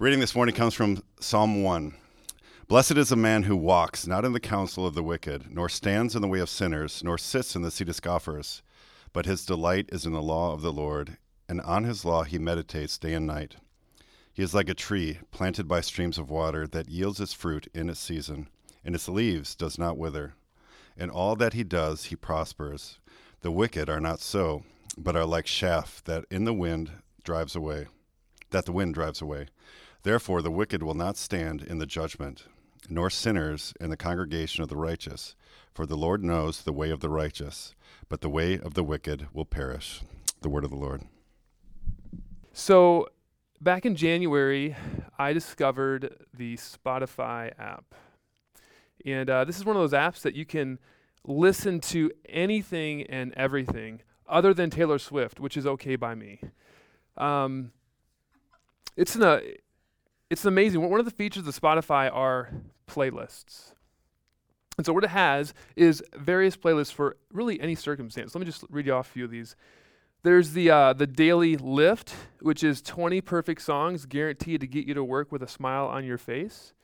Reading this morning comes from Psalm 1. Blessed is a man who walks not in the counsel of the wicked, nor stands in the way of sinners, nor sits in the seat of scoffers, but his delight is in the law of the Lord, and on his law he meditates day and night. He is like a tree planted by streams of water that yields its fruit in its season, and its leaves does not wither. In all that he does, he prospers. The wicked are not so, but are like chaff that the wind drives away. Therefore, the wicked will not stand in the judgment, nor sinners in the congregation of the righteous. For the Lord knows the way of the righteous, but the way of the wicked will perish. The word of the Lord. So, back in January, I discovered the Spotify app. And this is one of those apps that you can listen to anything and everything other than Taylor Swift, which is okay by me. It's amazing. One of the features of Spotify are playlists. And so what it has is various playlists for really any circumstance. Let me just read you off a few of these. There's the Daily Lift, which is 20 perfect songs guaranteed to get you to work with a smile on your face.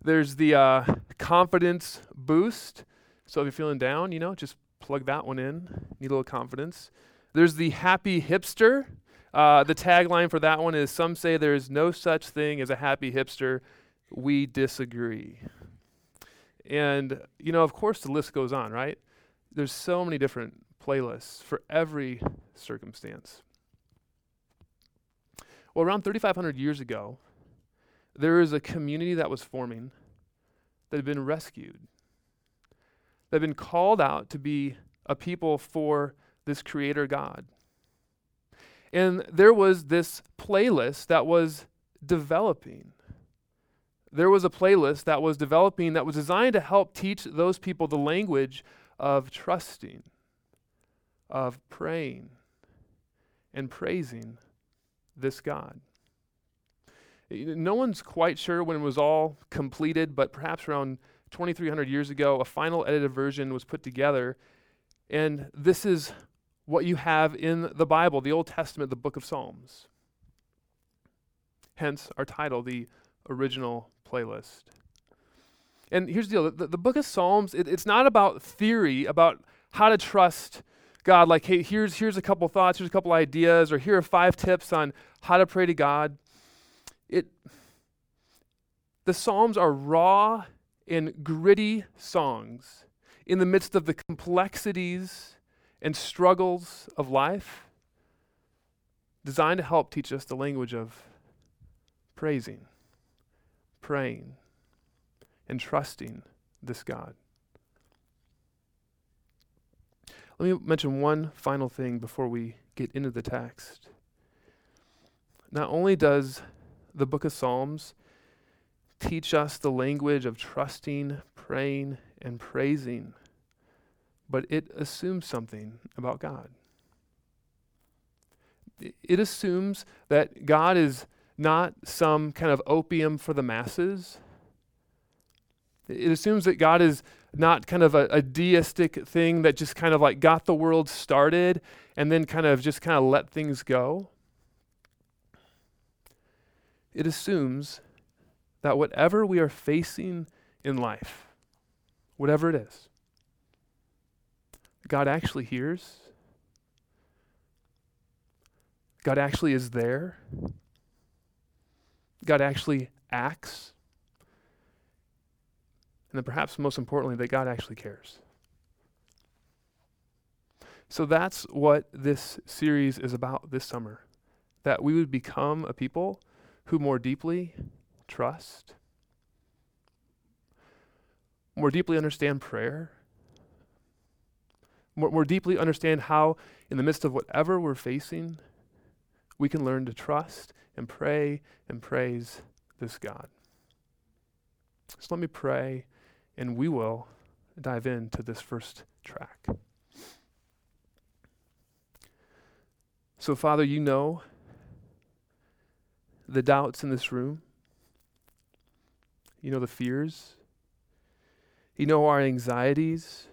There's the Confidence Boost. So if you're feeling down, just plug that one in. Need a little confidence. There's the Happy Hipster. The tagline for that one is, some say there is no such thing as a happy hipster. We disagree. And, of course the list goes on, right? There's so many different playlists for every circumstance. Well, around 3,500 years ago, there is a community that was forming that had been rescued, that had been called out to be a people for this Creator God. And there was this playlist that was developing. There was a playlist that was developing that was designed to help teach those people the language of trusting, of praying, and praising this God. No one's quite sure when it was all completed, but perhaps around 2,300 years ago, a final edited version was put together, and this is what you have in the Bible, the Old Testament, the book of Psalms. Hence our title, the original playlist. And here's the deal. The book of Psalms, it's not about theory, about how to trust God. Like, hey, here's a couple thoughts, here's a couple ideas, or here are 5 tips on how to pray to God. The Psalms are raw and gritty songs in the midst of the complexities and struggles of life, designed to help teach us the language of praising, praying, and trusting this God. Let me mention one final thing before we get into the text. Not only does the book of Psalms teach us the language of trusting, praying, and praising, but it assumes something about God. It assumes that God is not some kind of opium for the masses. It assumes that God is not kind of a deistic thing that just kind of like got the world started and then kind of let things go. It assumes that whatever we are facing in life, whatever it is, God actually hears. God actually is there. God actually acts. And then perhaps most importantly, that God actually cares. So that's what this series is about this summer, that we would become a people who more deeply trust, more deeply understand prayer, more deeply understand how, in the midst of whatever we're facing, we can learn to trust and pray and praise this God. So let me pray, and we will dive into this first track. So, Father, you know the doubts in this room. You know the fears. You know our anxieties.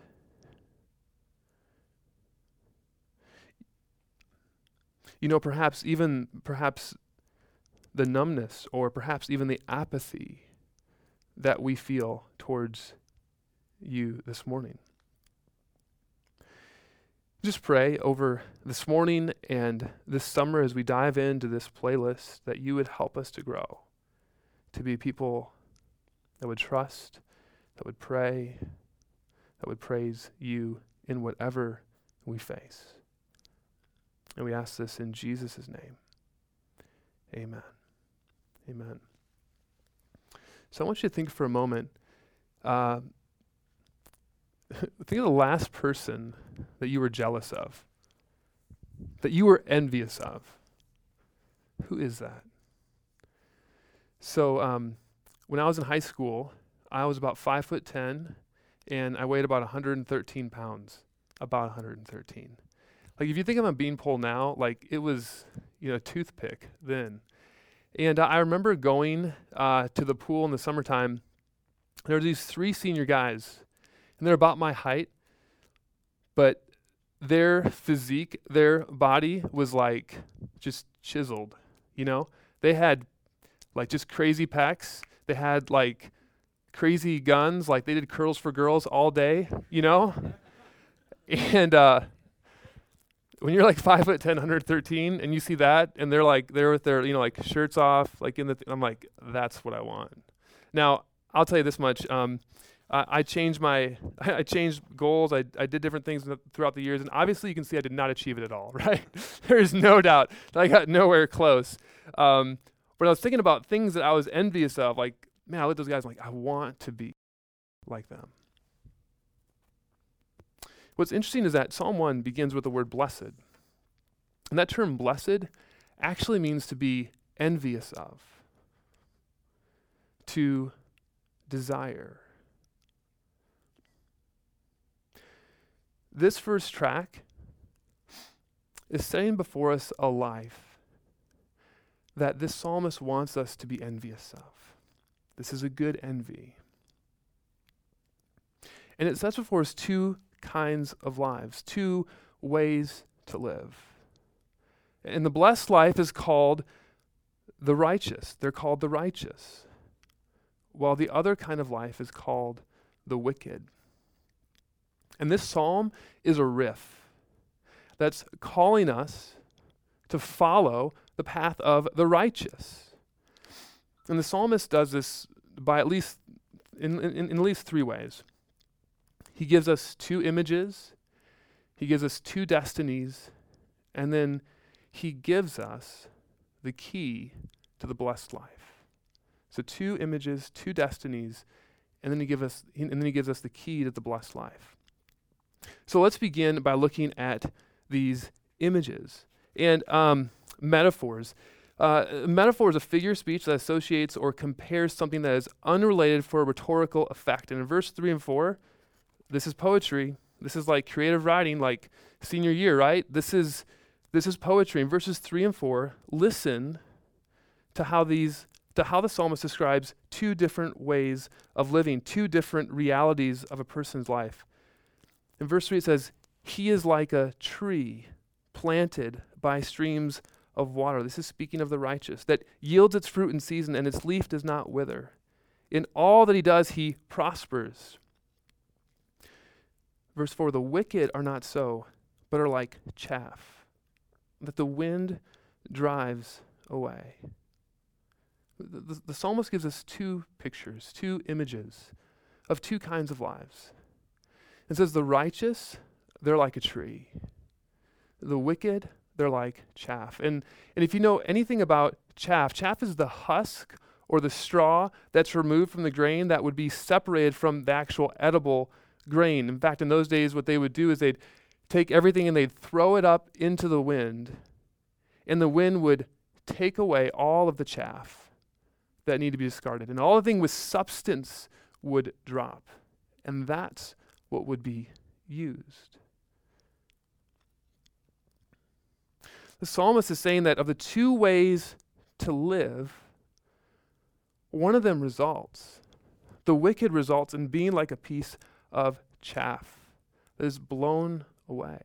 You know, perhaps the numbness or perhaps even the apathy that we feel towards you this morning. Just pray over this morning and this summer as we dive into this playlist that you would help us to grow, to be people that would trust, that would pray, that would praise you in whatever we face. And we ask this in Jesus' name. Amen. Amen. So I want you to think for a moment. Think of the last person that you were jealous of, that you were envious of. Who is that? So when I was in high school, I was about 5'10", and I weighed about 113 pounds. About 113. Like if you think I'm a beanpole now, like it was, a toothpick then. And I remember going to the pool in the summertime. There were these three senior guys, and they're about my height, but their physique, their body was like just chiseled, They had like just crazy pecs. They had like crazy guns, like they did curls for girls all day, And when you're like 5'10", 113, and you see that, and they're with their, like shirts off, like in the, I'm like, that's what I want. Now, I'll tell you this much. I changed goals. I did different things throughout the years, and obviously you can see I did not achieve it at all, right? There is no doubt that I got nowhere close. But I was thinking about things that I was envious of, like, man, I look at those guys, I'm like, I want to be like them. What's interesting is that Psalm 1 begins with the word blessed. And that term blessed actually means to be envious of, to desire. This first track is setting before us a life that this psalmist wants us to be envious of. This is a good envy. And it sets before us two kinds of lives, two ways to live. And the blessed life is called the righteous. They're called the righteous. While the other kind of life is called the wicked. And this psalm is a riff that's calling us to follow the path of the righteous. And the psalmist does this by at least in at least three ways. He gives us two images, he gives us two destinies, and then he gives us the key to the blessed life. So two images, two destinies, and then he gives us the key to the blessed life. So let's begin by looking at these images and metaphors. A metaphor is a figure of speech that associates or compares something that is unrelated for a rhetorical effect. And in verse 3 and 4. This is poetry. This is like creative writing, like senior year, right? This is poetry. In verses 3 and 4, listen to how the psalmist describes two different ways of living, two different realities of a person's life. In verse 3 it says, "He is like a tree planted by streams of water." This is speaking of the righteous, that yields its fruit in season and its leaf does not wither. In all that he does, he prospers. Verse 4, the wicked are not so, but are like chaff, that the wind drives away. The psalmist gives us two pictures, two images of two kinds of lives. It says the righteous, they're like a tree. The wicked, they're like chaff. And if you know anything about chaff is the husk or the straw that's removed from the grain that would be separated from the actual edible grain. In fact, in those days, what they would do is they'd take everything and they'd throw it up into the wind, and the wind would take away all of the chaff that needed to be discarded, and all the thing with substance would drop, and that's what would be used. The psalmist is saying that of the two ways to live, one of them results. The wicked results in being like a piece of chaff that is blown away.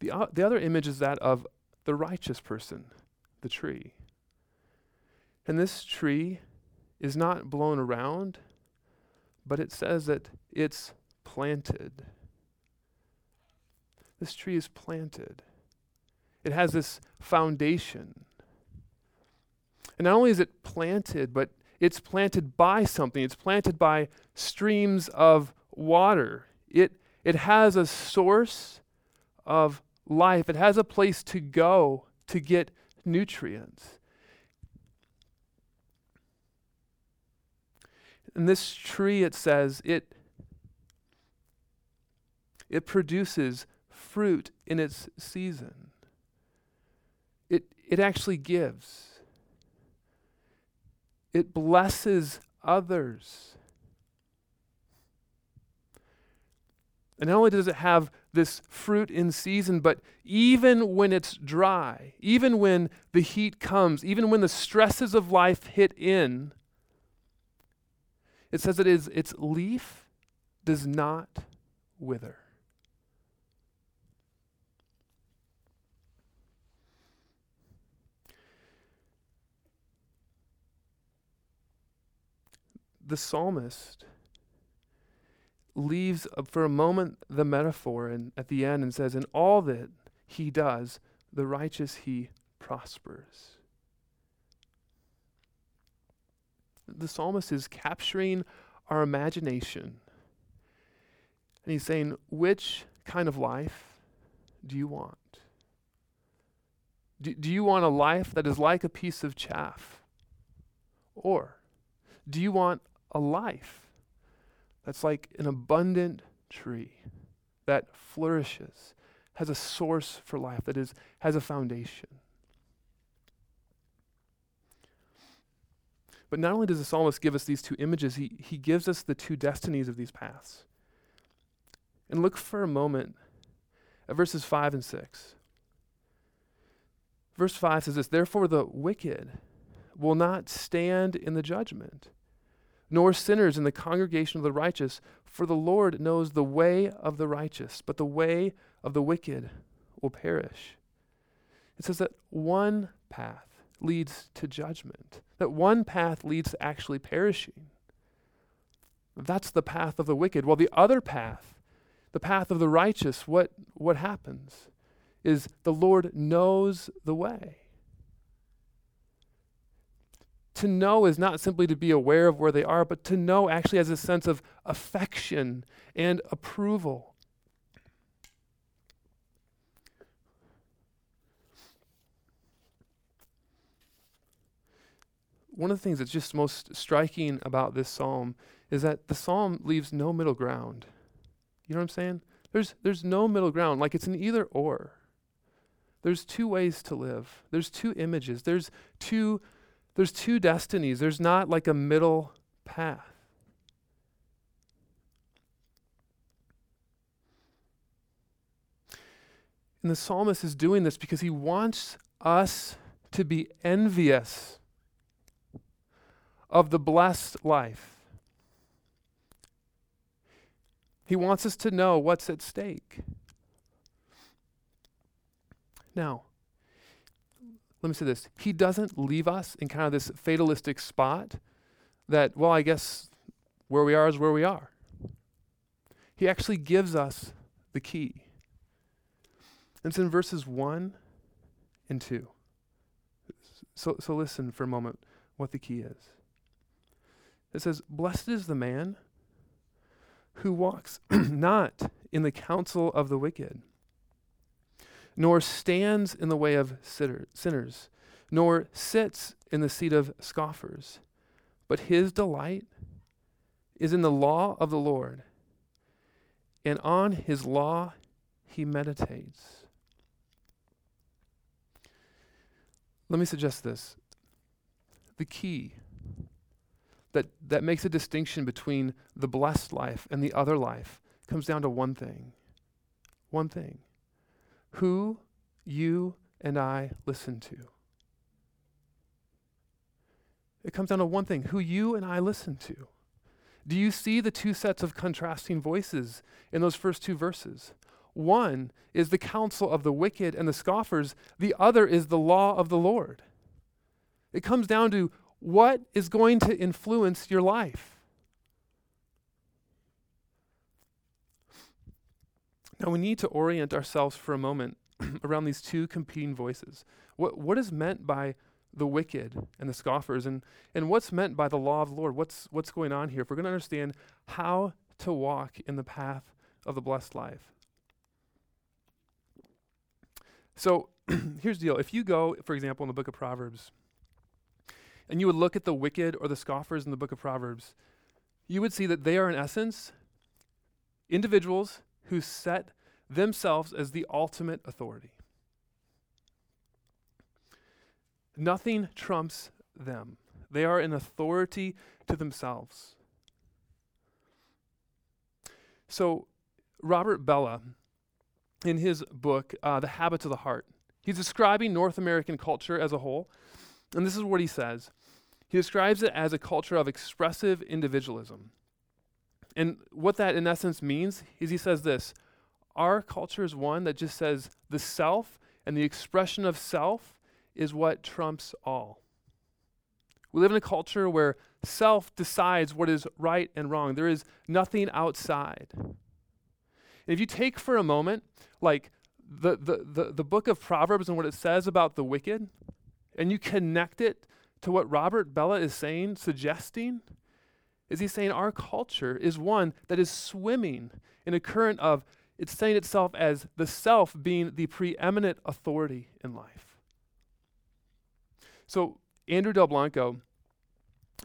The other image is that of the righteous person, the tree. And this tree is not blown around, but it says that it's planted. This tree is planted. It has this foundation. And not only is it planted, but it's planted by something. It's planted by streams of water. It has a source of life. It has a place to go to get nutrients. And this tree, it says, it produces fruit in its season. It actually gives. It blesses others. And not only does it have this fruit in season, but even when it's dry, even when the heat comes, even when the stresses of life hit in, it says that its leaf does not wither. The psalmist leaves for a moment the metaphor and at the end and says, in all that he does, the righteous he prospers. The psalmist is capturing our imagination. And he's saying, which kind of life do you want? Do you want a life that is like a piece of chaff? Or do you want a life that's like an abundant tree that flourishes, has a source for life, that is has a foundation? But not only does the psalmist give us these two images, he gives us the two destinies of these paths. And look for a moment at verses 5 and 6. Verse 5 says this, therefore the wicked will not stand in the judgment, nor sinners in the congregation of the righteous, for the Lord knows the way of the righteous, but the way of the wicked will perish. It says that one path leads to judgment, that one path leads to actually perishing. That's the path of the wicked. Well, the other path, the path of the righteous, what happens is the Lord knows the way. To know is not simply to be aware of where they are, but to know actually has a sense of affection and approval. One of the things that's just most striking about this psalm is that the psalm leaves no middle ground. You know what I'm saying? There's no middle ground. Like it's an either or. There's two ways to live. There's two images. There's two destinies. There's not like a middle path. And the psalmist is doing this because he wants us to be envious of the blessed life. He wants us to know what's at stake. Now, let me say this. He doesn't leave us in kind of this fatalistic spot that, well, I guess where we are is where we are. He actually gives us the key. It's in verses 1 and 2. So listen for a moment what the key is. It says, blessed is the man who walks not in the counsel of the wicked, nor stands in the way of sinners, nor sits in the seat of scoffers, but his delight is in the law of the Lord, and on his law he meditates. Let me suggest this. The key that makes a distinction between the blessed life and the other life comes down to one thing. One thing. Who you and I listen to. It comes down to one thing. Who you and I listen to. Do you see the two sets of contrasting voices in those first two verses? One is the counsel of the wicked and the scoffers. The other is the law of the Lord. It comes down to what is going to influence your life. Now we need to orient ourselves for a moment around these two competing voices. What is meant by the wicked and the scoffers, and what's meant by the law of the Lord? What's going on here? If we're going to understand how to walk in the path of the blessed life. So here's the deal. If you go, for example, in the book of Proverbs, and you would look at the wicked or the scoffers in the book of Proverbs, you would see that they are in essence individuals who set themselves as the ultimate authority. Nothing trumps them. They are an authority to themselves. So Robert Bella, in his book, The Habits of the Heart, he's describing North American culture as a whole, and this is what he says. He describes it as a culture of expressive individualism. And what that in essence means is he says this: our culture is one that just says the self and the expression of self is what trumps all. We live in a culture where self decides what is right and wrong. There is nothing outside. And if you take for a moment, like the book of Proverbs and what it says about the wicked, and you connect it to what Robert Bella is saying, suggesting, is he's saying our culture is one that is swimming in a current of, it's saying itself as the self being the preeminent authority in life. So Andrew Del Blanco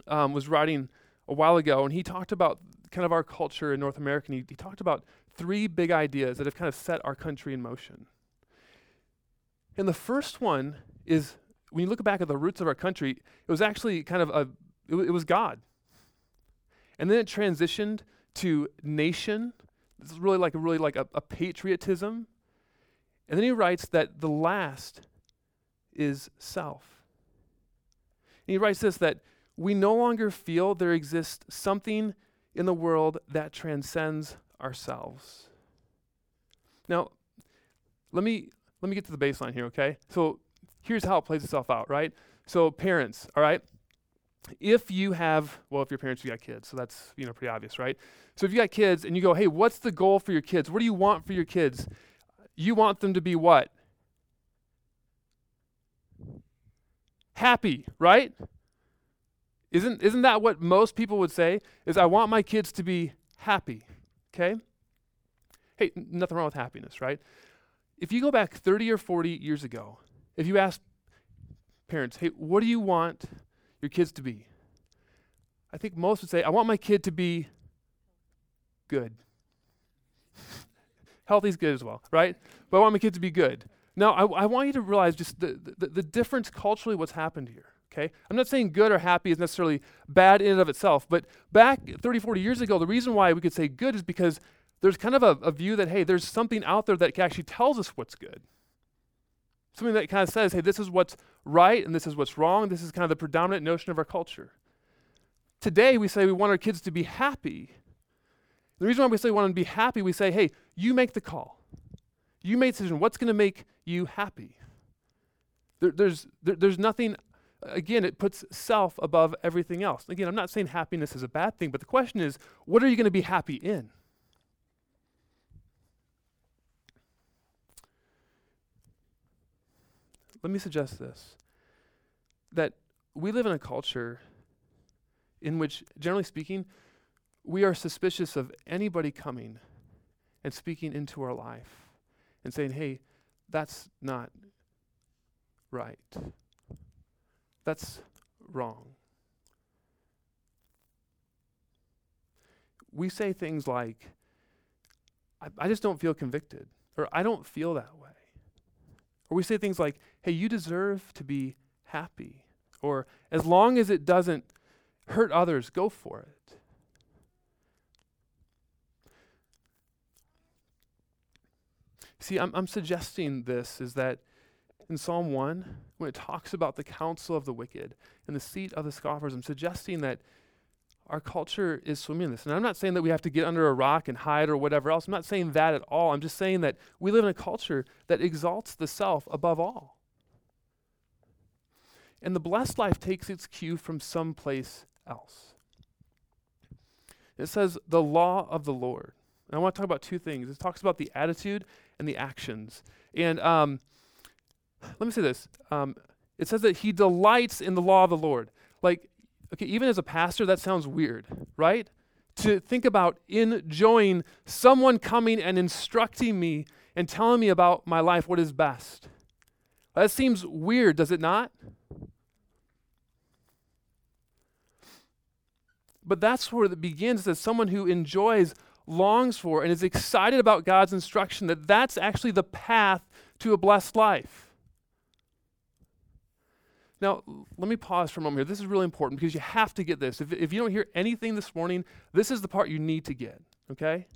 was writing a while ago, and he talked about kind of our culture in North America, and he talked about three big ideas that have kind of set our country in motion. And the first one is, when you look back at the roots of our country, it was actually kind of it was God. And then it transitioned to nation. This is really like a patriotism. And then he writes that the last is self. And he writes this, that we no longer feel there exists something in the world that transcends ourselves. Now, let me get to the baseline here, okay? So here's how it plays itself out, right? So parents, all right? If your parents, you got kids, so that's, pretty obvious, right? So if you got kids and you go, hey, what's the goal for your kids? What do you want for your kids? You want them to be what? Happy, right? Isn't that what most people would say? Is I want my kids to be happy, okay? Hey, nothing wrong with happiness, right? If you go back 30 or 40 years ago, if you ask parents, hey, what do you want your kids to be? I think most would say, I want my kid to be good. Healthy's good as well, right? But I want my kid to be good. Now, I want you to realize just the difference culturally what's happened here, okay? I'm not saying good or happy is necessarily bad in and of itself, but back 30, 40 years ago, the reason why we could say good is because there's kind of a view that, hey, there's something out there that actually tells us what's good. Something that kind of says, hey, this is what's right and this is what's wrong. This is kind of the predominant notion of our culture. Today, we say we want our kids to be happy. The reason why we say we want them to be happy, we say, hey, you make the call. You made a decision. What's going to make you happy? There's nothing, again, it puts self above everything else. Again, I'm not saying happiness is a bad thing, but the question is, what are you going to be happy in? Let me suggest this, that we live in a culture in which, generally speaking, we are suspicious of anybody coming and speaking into our life and saying, hey, that's not right. That's wrong. We say things like, I just don't feel convicted, or I don't feel that way. Or we say things like, hey, you deserve to be happy, or as long as it doesn't hurt others, go for it. See, I'm suggesting this is that in Psalm 1, when it talks about the counsel of the wicked and the seat of the scoffers, I'm suggesting that our culture is swimming in this. And I'm not saying that we have to get under a rock and hide or whatever else. I'm not saying that at all. I'm just saying that we live in a culture that exalts the self above all. And the blessed life takes its cue from someplace else. It says, the law of the Lord. And I want to talk about two things. It talks about the attitude and the actions. And let me say this. It says that he delights in the law of the Lord. Like, okay, even as a pastor, that sounds weird, right? To think about enjoying someone coming and instructing me and telling me about my life, what is best. That seems weird, does it not? But that's where it begins, as someone who enjoys, longs for, and is excited about God's instruction, that that's actually the path to a blessed life. Now, let me pause for a moment here. This is really important because you have to get this. If you don't hear anything this morning, this is the part you need to get, okay?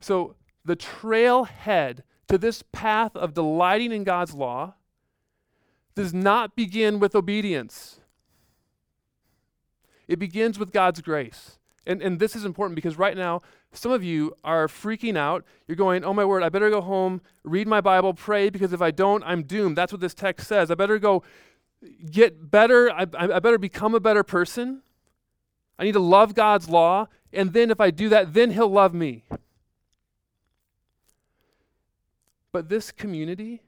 So the trailhead to this path of delighting in God's law does not begin with obedience. It begins with God's grace. And this is important because right now, some of you are freaking out. You're going, oh my word, I better go home, read my Bible, pray, because if I don't, I'm doomed. That's what this text says. I better go get better. I better become a better person. I need to love God's law. And then if I do that, then he'll love me. But this community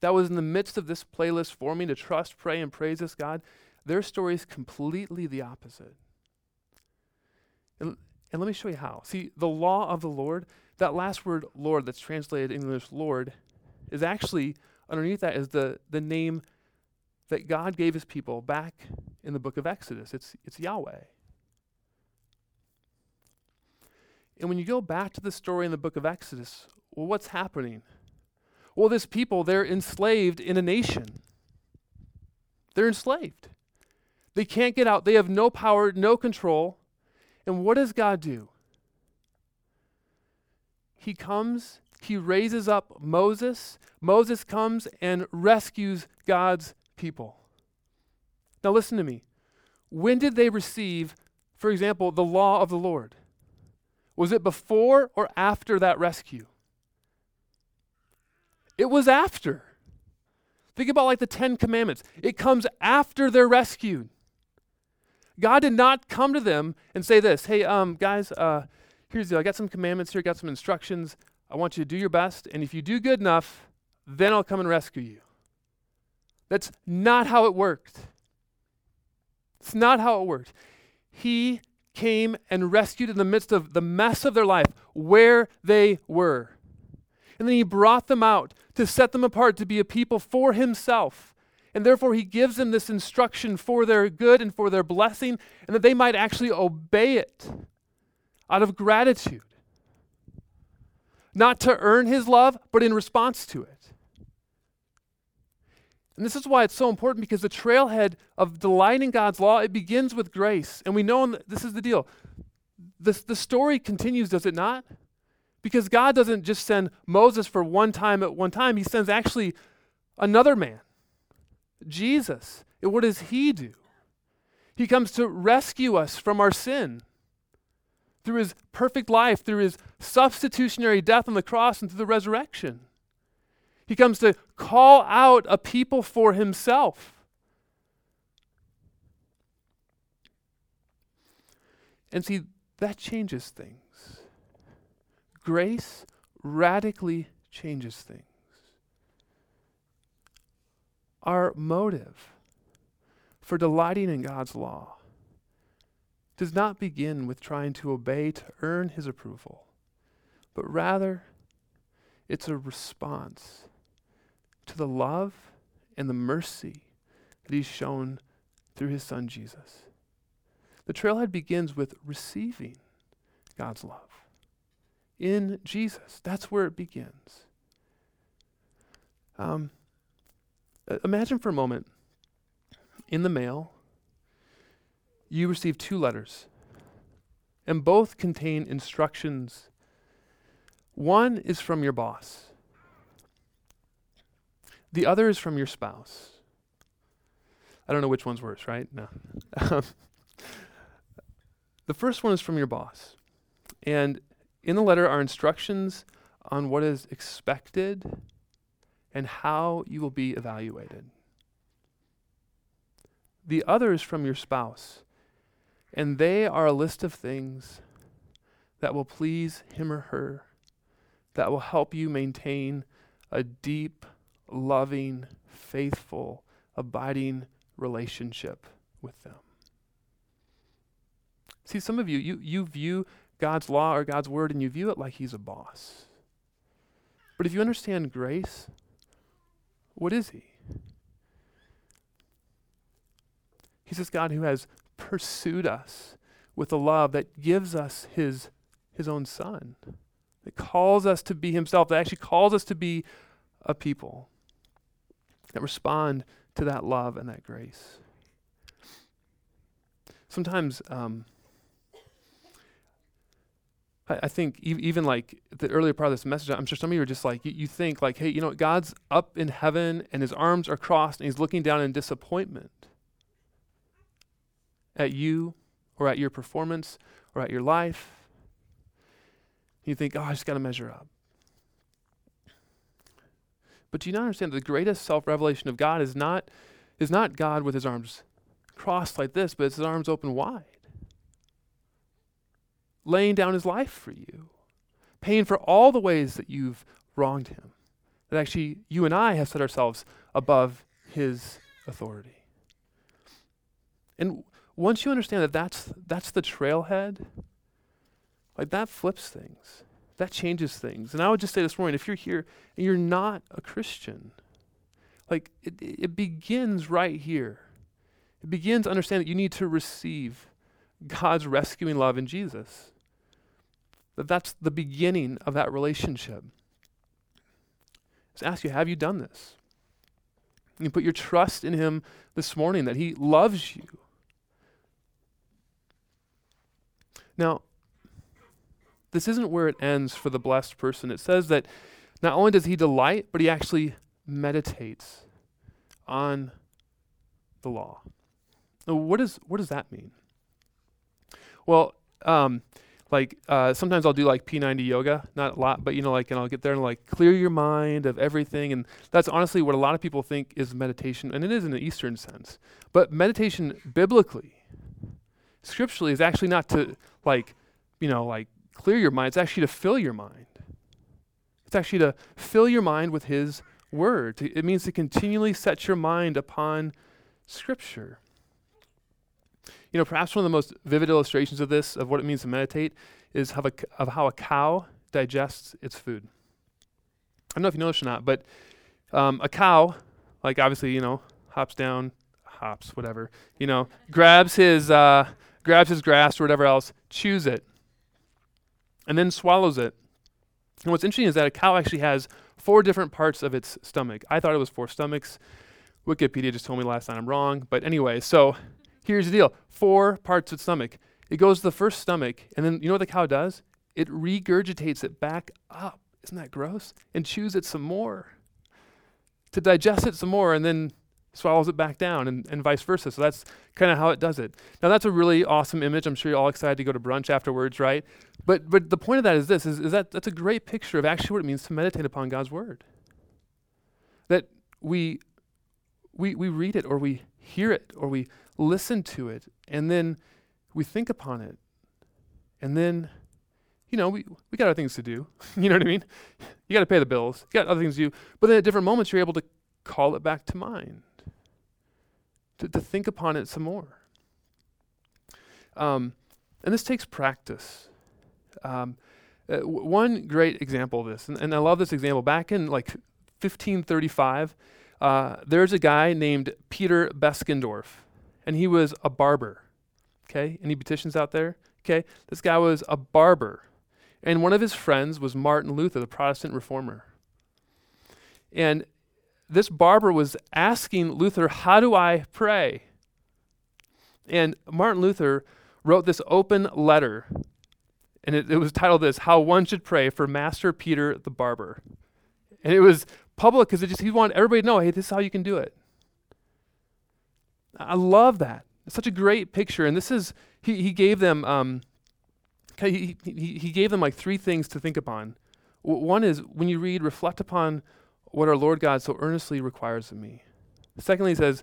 that was in the midst of this playlist forming to trust, pray, and praise this God, their story is completely the opposite. And let me show you how. See, the law of the Lord, that last word, Lord, that's translated in English, Lord, is actually, underneath that is the name that God gave his people back in the book of Exodus. It's Yahweh. And when you go back to the story in the book of Exodus, well, what's happening? Well, this people, they're enslaved in a nation. They're enslaved. They can't get out. They have no power, no control. And what does God do? He comes, he raises up Moses. Moses comes and rescues God's people. Now listen to me. When did they receive, for example, the law of the Lord? Was it before or after that rescue? It was after. Think about like the Ten Commandments. It comes after they're rescued. God did not come to them and say this, hey, guys, here's the deal. I got some commandments here, got some instructions. I want you to do your best, and if you do good enough, then I'll come and rescue you. That's not how it worked. It's not how it worked. He came and rescued in the midst of the mess of their life, where they were. And then he brought them out to set them apart to be a people for himself. And therefore he gives them this instruction for their good and for their blessing, and that they might actually obey it out of gratitude. Not to earn his love, but in response to it. And this is why it's so important, because the trailhead of delighting in God's law, it begins with grace. And we know this is the deal. The story continues, does it not? Because God doesn't just send Moses for one time at one time. He sends actually another man, Jesus. And what does he do? He comes to rescue us from our sin through his perfect life, through his substitutionary death on the cross, and through the resurrection. He comes to call out a people for himself. And see, that changes things. Grace radically changes things. Our motive for delighting in God's law does not begin with trying to obey to earn his approval, but rather it's a response to the love and the mercy that he's shown through his son Jesus. The trailhead begins with receiving God's love. In Jesus. That's where it begins. Imagine for a moment, in the mail, you receive two letters, and both contain instructions. One is from your boss. The other is from your spouse. I don't know which one's worse, right? No. The first one is from your boss, and in the letter are instructions on what is expected and how you will be evaluated. The other is from your spouse, and they are a list of things that will please him or her, that will help you maintain a deep, loving, faithful, abiding relationship with them. See, some of you view God's law or God's word, and you view it like he's a boss. But if you understand grace, what is he? He's this God who has pursued us with a love that gives us his own son, that calls us to be himself, that actually calls us to be a people that respond to that love and that grace. Sometimes I think even like the earlier part of this message, I'm sure some of you are just like, you think like, hey, you know, God's up in heaven and his arms are crossed and he's looking down in disappointment at you or at your performance or at your life. You think, oh, I just got to measure up. But do you not understand that the greatest self-revelation of God is not God with his arms crossed like this, but it's his arms open wide, laying down his life for you, paying for all the ways that you've wronged him, that actually you and I have set ourselves above his authority. And once you understand that that's the trailhead, like that flips things. That changes things. And I would just say this morning, if you're here and you're not a Christian, like it begins right here. It begins to understand that you need to receive God's rescuing love in Jesus. That's the beginning of that relationship. Just ask you, have you done this? You put your trust in him this morning, that he loves you. Now, this isn't where it ends for the blessed person. It says that not only does he delight, but he actually meditates on the law. Now, what does that mean? Well, sometimes I'll do like P90 yoga, not a lot, but you know, like, and I'll get there and like clear your mind of everything. And that's honestly what a lot of people think is meditation. And it is in an Eastern sense, but meditation biblically, scripturally is actually not to like, you know, like clear your mind. It's actually to fill your mind. It's actually to fill your mind with his word. It means to continually set your mind upon scripture. You know, perhaps one of the most vivid illustrations of this, of what it means to meditate, is of how a cow digests its food. I don't know if you know this or not, but a cow, like obviously, you know, grabs his grass or whatever else, chews it, and then swallows it. And what's interesting is that a cow actually has 4 different parts of its stomach. I thought it was 4 stomachs. Wikipedia just told me last night I'm wrong, but anyway, so here's the deal. 4 parts of its stomach. It goes to the first stomach, and then you know what the cow does? It regurgitates it back up. Isn't that gross? And chews it some more to digest it some more, and then swallows it back down, and vice versa. So that's kind of how it does it. Now that's a really awesome image. I'm sure you're all excited to go to brunch afterwards, right? But the point of that is this, is that that's a great picture of actually what it means to meditate upon God's word. That we read it, or we hear it, or we listen to it, and then we think upon it. And then, you know, we got other things to do. You know what I mean? You got to pay the bills. You got other things to do. But then at different moments, you're able to call it back to mind, to think upon it some more. And this takes practice. One great example of this, and I love this example, back in like 1535, there's a guy named Peter Beskendorf, and he was a barber. Okay, any petitions out there? Okay, this guy was a barber, and one of his friends was Martin Luther, the Protestant reformer. And this barber was asking Luther, how do I pray? And Martin Luther wrote this open letter, and it was titled this, How One Should Pray for Master Peter the Barber. And it was public because he wanted everybody to know, hey, this is how you can do it. I love that. It's such a great picture. And this is, he gave them, he gave them like 3 things to think upon. One is, when you read, reflect upon what our Lord God so earnestly requires of me. Secondly, he says,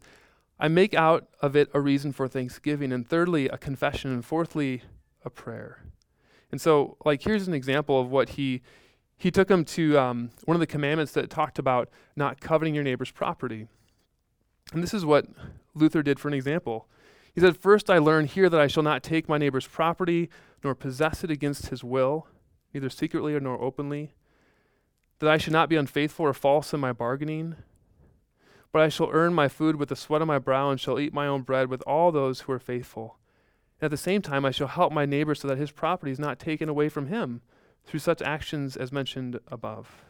I make out of it a reason for thanksgiving. And thirdly, a confession. And fourthly, a prayer. And so, like, here's an example of what he took him to one of the commandments that talked about not coveting your neighbor's property. And this is what Luther did for an example. He said, "First I learn here that I shall not take my neighbor's property, nor possess it against his will, neither secretly nor openly, that I should not be unfaithful or false in my bargaining, but I shall earn my food with the sweat of my brow and shall eat my own bread with all those who are faithful. And at the same time, I shall help my neighbor so that his property is not taken away from him through such actions as mentioned above."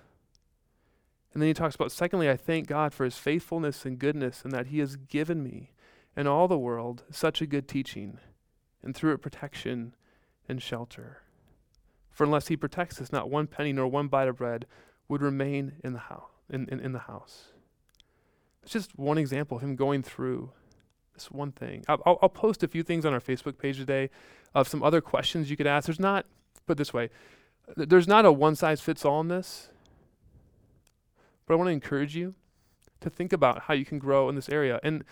And then he talks about, secondly, I thank God for his faithfulness and goodness and that he has given me and all the world such a good teaching, and through it protection and shelter. For unless he protects us, not one penny nor one bite of bread would remain in the house. In the house. It's just one example of him going through this one thing. I'll post a few things on our Facebook page today of some other questions you could ask. There's not, put it this way, there's not a one-size-fits-all in this, but I want to encourage you to think about how you can grow in this area. And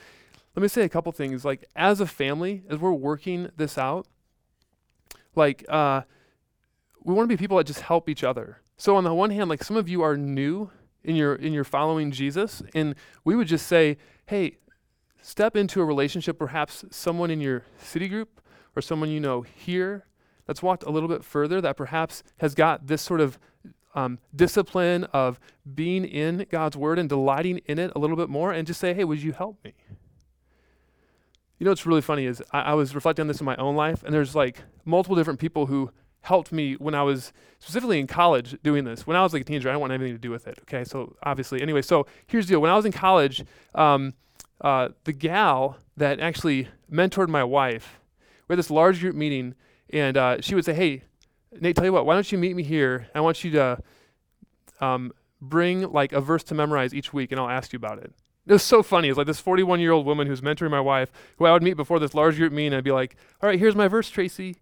let me say a couple things. Like, as a family, as we're working this out, like, we want to be people that just help each other. So on the one hand, like, some of you are new in your following Jesus, and we would just say, hey, step into a relationship, perhaps someone in your city group or someone you know here that's walked a little bit further, that perhaps has got this sort of discipline of being in God's word and delighting in it a little bit more, and just say, hey, would you help me? You know what's really funny is I was reflecting on this in my own life, and there's like multiple different people who helped me when I was specifically in college doing this. When I was like a teenager, I didn't want anything to do with it. Okay, so obviously, anyway, so here's the deal. When I was in college, the gal that actually mentored my wife, we had this large group meeting, and she would say, hey, Nate, tell you what, why don't you meet me here? I want you to bring like a verse to memorize each week, and I'll ask you about it. It was so funny. It's like this 41-year-old woman who's mentoring my wife, who I would meet before this large group meeting, and I'd be like, all right, here's my verse, Tracy.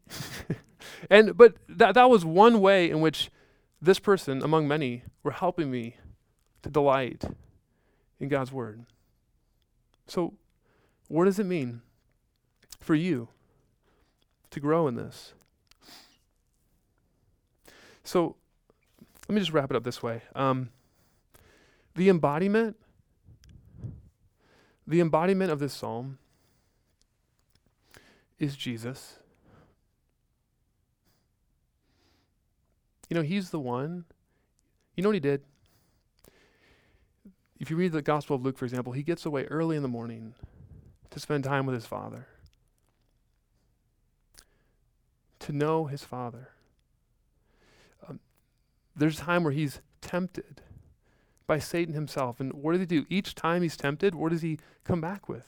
But that was one way in which this person, among many, were helping me to delight in God's word. So what does it mean for you to grow in this? So let me just wrap it up this way. The embodiment of this psalm is Jesus. You know, he's the one. You know what he did? If you read the Gospel of Luke, for example, he gets away early in the morning to spend time with his Father, to know his Father. There's a time where he's tempted by Satan himself. And what does he do? Each time he's tempted, what does he come back with?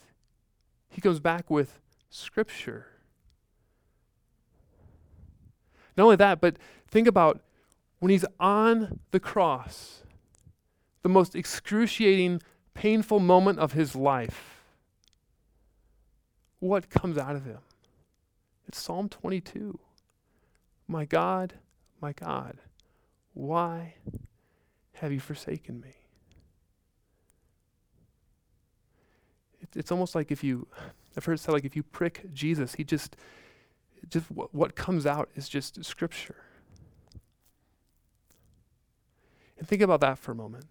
He comes back with Scripture. Not only that, but think about when he's on the cross, the most excruciating, painful moment of his life. What comes out of him? It's Psalm 22. My God, my God, why have you forsaken me? It's almost like I've heard it said, like, if you prick Jesus, he just what comes out is just Scripture. And think about that for a moment.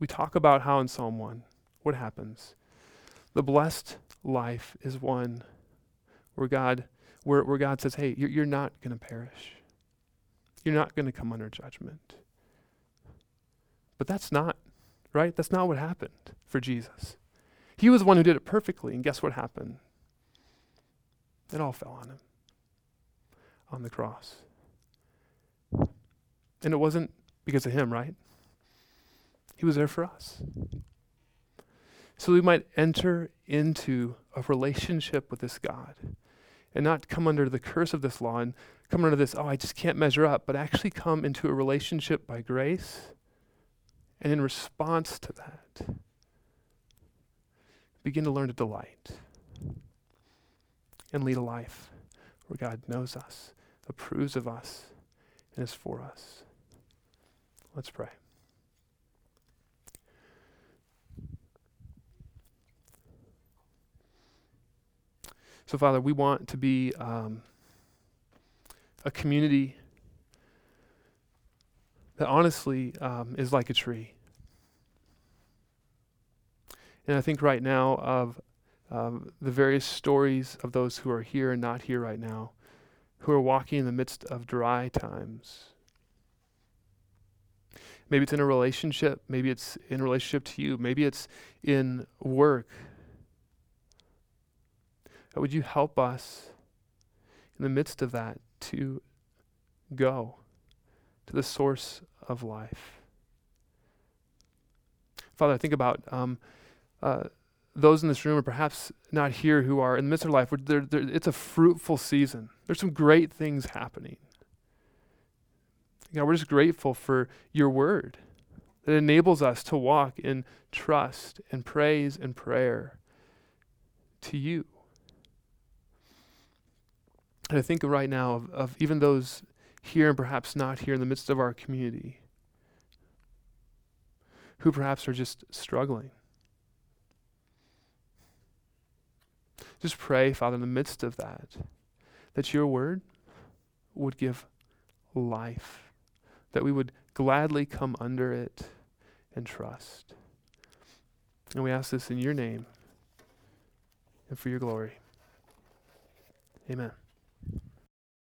We talk about how in Psalm 1, what happens? The blessed life is one where God says, hey, you're not going to perish. You're not going to come under judgment. But that's not, right? That's not what happened for Jesus. He was the one who did it perfectly, and guess what happened? It all fell on him on the cross. And it wasn't because of him, right? He was there for us. So we might enter into a relationship with this God and not come under the curse of this law and come under this, oh, I just can't measure up, but actually come into a relationship by grace and in response to that, begin to learn to delight and lead a life where God knows us, approves of us, and is for us. Let's pray. So, Father, we want to be a community that honestly is like a tree. And I think right now of the various stories of those who are here and not here right now, who are walking in the midst of dry times. Maybe it's in a relationship. Maybe it's in relationship to you. Maybe it's in work. Would you help us in the midst of that to go to the source of life? Father, I think about those in this room or perhaps not here who are in the midst of life. Where it's a fruitful season. There's some great things happening. God, we're just grateful for your word that enables us to walk in trust and praise and prayer to you. And I think right now of even those here and perhaps not here in the midst of our community who perhaps are just struggling. Just pray, Father, in the midst of that your word would give life, that we would gladly come under it and trust. And we ask this in your name and for your glory. Amen.